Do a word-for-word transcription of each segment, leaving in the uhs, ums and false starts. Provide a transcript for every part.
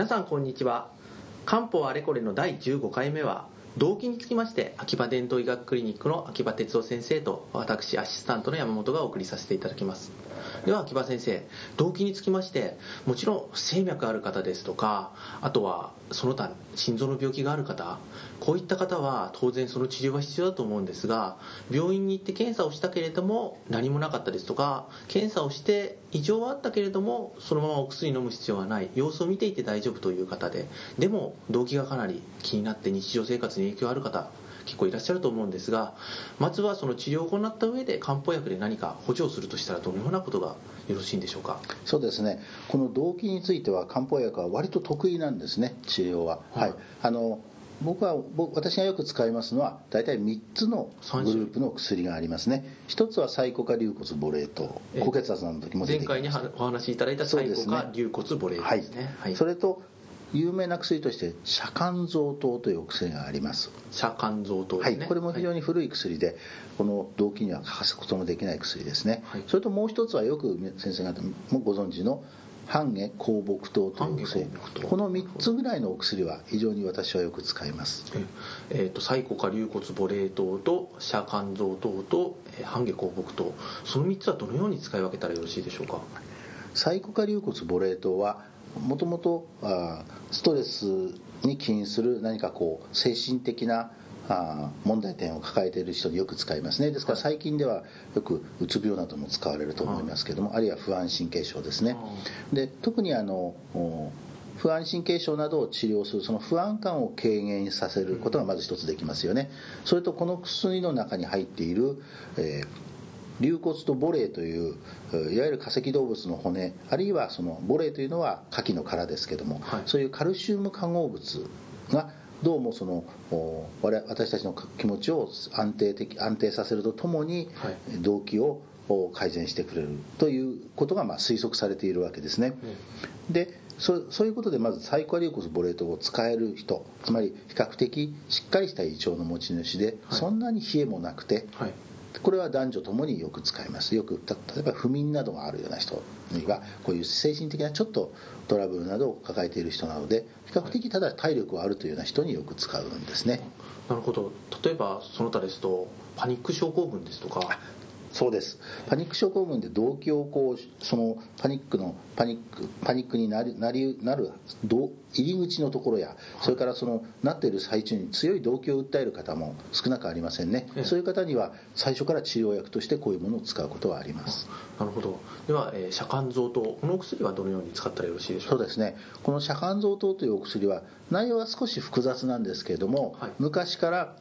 皆さんこんにちは。漢方あれこれのだいじゅうごかいめは、動悸につきまして秋葉伝統医学クリニックの秋葉哲夫先生と私アシスタントの山本がお送りさせていただきます。では秋葉先生、動悸につきまして、もちろん生脈ある方ですとか、あとはその他心臓の病気がある方、こういった方は当然その治療は必要だと思うんですが、病院に行って検査をしたけれども何もなかったですとか、検査をして異常はあったけれどもそのままお薬飲む必要はない、様子を見ていて大丈夫という方で、でも動悸がかなり気になって日常生活に影響ある方、結構いらっしゃると思うんですが、まずはその治療を行った上で漢方薬で何か補助をするとしたら、どのようなことがよろしいんでしょうか。そうですね、この動悸については漢方薬は割と得意なんですね、治療は。はい、あの僕は僕私がよく使いますのは大体みっつのグループの薬がありますね。ひとつはサイコカ流骨ボレート、高血圧などの時も出てきます。前回にお話しいただいたサイコカ流骨ボレートですね。はい、それと有名な薬として遮肝増湯というお薬があります。遮肝増湯ですね。はい、これも非常に古い薬で、はい、この動悸には欠かすことのできない薬ですね。はい、それともう一つはよく先生方もご存知の半夏厚朴湯というお薬、このみっつぐらいのお薬は非常に私はよく使います。えー、とサイコカ流骨ボレートと遮肝増湯と半夏厚朴湯、そのみっつはどのように使い分けたらよろしいでしょうか。サイコカ流骨ボレートはもともとストレスに起因する何かこう精神的なあ問題点を抱えている人によく使いますね。ですから最近ではよくうつ病なども使われると思いますけども、あるいは不安神経症ですね。で、特にあの不安神経症などを治療する、その不安感を軽減させることがまず一つできますよね。それとこの薬の中に入っている、えー龍骨とボレーといういわゆる化石動物の骨、あるいはそのボレーというのは牡蠣の殻ですけども、はい、そういうカルシウム化合物がどうもその我々私たちの気持ちを安定的安定させるとともに、はい、動悸を改善してくれるということがまあ推測されているわけですね。うん、でそ, そういうことでまずサイコカ流骨ボレートを使える人、つまり比較的しっかりした胃腸の持ち主で、はい、そんなに冷えもなくて、はい、これは男女ともによく使います。よく例えば不眠などがあるような人にはこういう精神的なちょっとトラブルなどを抱えている人なので、比較的ただ体力はあるというような人によく使うんですね。なるほど。例えばその他ですとパニック症候群ですとか。そうです。パニック症候群で動悸をこうそのパニックのパニックパニックになりなりなる入り口のところや、それからそのなっている最中に強い動悸を訴える方も少なくありませんね。ええ、そういう方には最初から治療薬としてこういうものを使うことはあります。なるほど。では、えー、遮肝増湯、このお薬はどのように使ったらよろしいでしょうか。そうですね、この遮肝増湯というお薬は内容は少し複雑なんですけれども、はい、昔から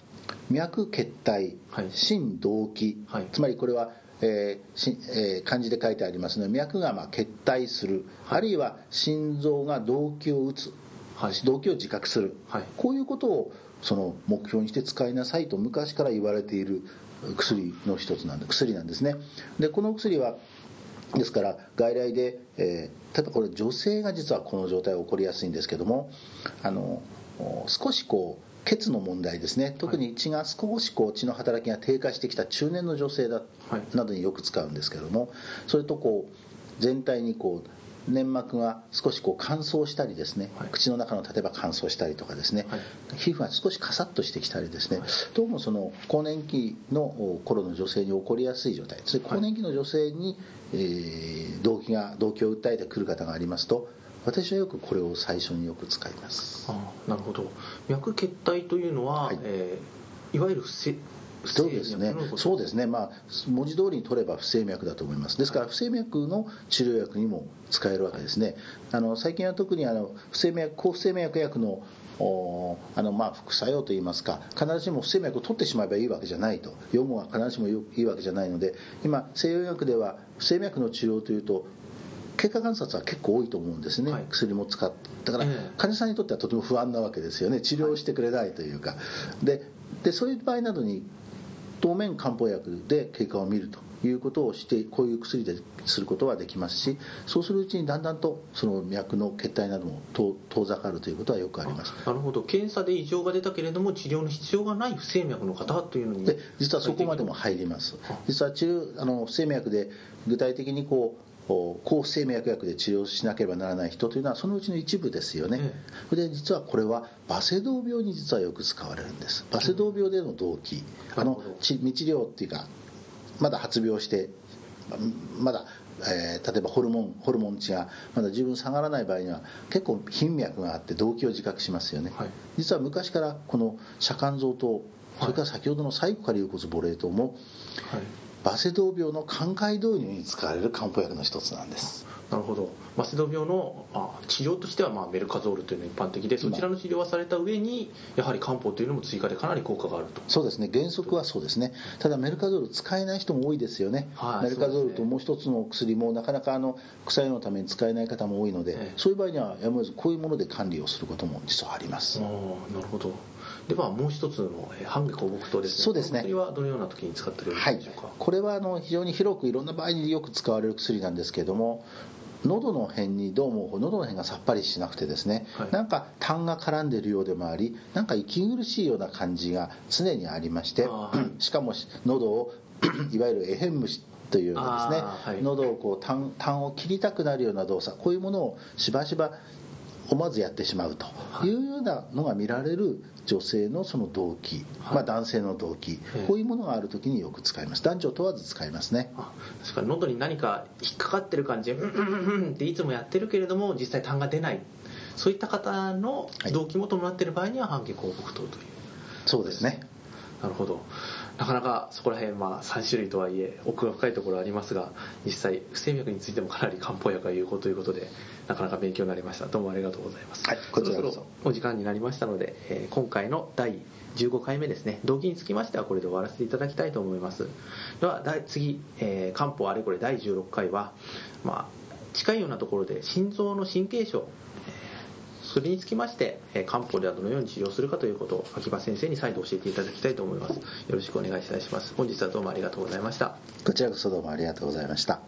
脈血体、心動悸、はい、つまりこれは、えーしえー、漢字で書いてありますので、脈がまあ血体する、はい、あるいは心臓が動悸を打つ、はい、動悸を自覚する、はい、こういうことをその目標にして使いなさいと昔から言われている薬の一つなんで薬なんですね。でこの薬はですから外来で、えー、ただこれ女性が実はこの状態が起こりやすいんですけども、あの少しこう血の問題ですね、特に血が少しこう血の働きが低下してきた中年の女性だ、はい、などによく使うんですけども、それとこう全体にこう粘膜が少しこう乾燥したりですね、はい、口の中の例えば乾燥したりとかですね、はい、皮膚が少しカサッとしてきたりですね、はい、どうもその更年期の頃の女性に起こりやすい状態、それ更年期の女性に、えー、動悸が動悸を訴えてくる方がありますと、私はよくこれを最初によく使います。ああ、なるほど。脈血体というのは、はい、えー、いわゆる不正不正脈のこと。そうですね、まあ、文字通りに取れば不整脈だと思います。ですから不整脈の治療薬にも使えるわけですね。はい、あの最近は特にあの不整脈抗不整脈薬のおあのまあ副作用といいますか、必ずしも不整脈を取ってしまえばいいわけじゃないと、予防は必ずしもいいわけじゃないので、今西洋医学では不整脈の治療というと経過観察は結構多いと思うんですね。はい、薬も使ってだから患者さんにとってはとても不安なわけですよね。治療してくれないというか、はい、で, でそういう場合などに当面漢方薬で経過を見るということをして、こういう薬ですることはできますし、そうするうちにだんだんとその脈の血体なども遠ざかるということはよくあります。なるほど。検査で異常が出たけれども治療の必要がない不整脈の方というのにで実はそこまでも入ります。実は治療あの不整脈で具体的にこう抗生命薬薬で治療しなければならない人というのはそのうちの一部ですよね、うん、で実はこれはバセドウ病に実はよく使われるんです。バセドウ病での動機、うん、あの未治療っていうかまだ発病してまだ、えー、例えばホルモンホルモン値がまだ十分下がらない場合には結構頻脈があって動機を自覚しますよね、はい、実は昔からこの車間臓とそれから先ほどのサイコカリウコスボレートも、はい、バセドウ病の寛解導入に使われる漢方薬の一つなんです。なるほど。バセドウ病の治療としてはまあメルカゾールというのが一般的で、そちらの治療はされた上にやはり漢方というのも追加でかなり効果があると。そうですね、原則はそうですね。ただメルカゾール使えない人も多いですよね、はい、メルカゾールともう一つの薬もなかなかあの副作用のために使えない方も多いので、はい、そういう場合にはやむを得ずこういうもので管理をすることも実はあります。あ、なるほど。ではもう一つの半夏厚朴湯ですね。そうですね。薬はどのような時に使っているんでしょうか。はい、これはあの非常に広くいろんな場合によく使われる薬なんですけれども、喉の辺にどうも喉の辺がさっぱりしなくてですね、はい、なんか痰が絡んでいるようでもあり、なんか息苦しいような感じが常にありまして、はい、しかも喉をいわゆるエヘン虫というかですね、はい、喉をこう 痰, 痰を切りたくなるような動作、こういうものをしばしば思わずやってしまうというようなのが見られる女性のその動機、はい、まあ、男性の動機、こういうものがあるときによく使います。男女問わず使いますね。あ、確かに喉に何か引っかかってる感じで、うんうんうんっていつもやってるけれども実際痰が出ない、そういった方の動機も伴っている場合には半夏厚朴湯という、そうですね。なるほど。なかなかそこら辺、まあ、さん種類とはいえ奥が深いところありますが、実際不整脈についてもかなり漢方薬が有効ということでなかなか勉強になりました。どうもありがとうございます、はい、こちらこそ。そろそろお時間になりましたので、えー、今回のだいじゅうごかいめですね、動機につきましてはこれで終わらせていただきたいと思います。では次、えー、漢方あれこれだいじゅうろっかいは、まあ、近いようなところで心臓の神経症、それにつきまして漢方ではどのように治療するかということを秋葉先生に再度教えていただきたいと思います。よろしくお願いいたします。本日はどうもありがとうございました。こちらこそどうもありがとうございました。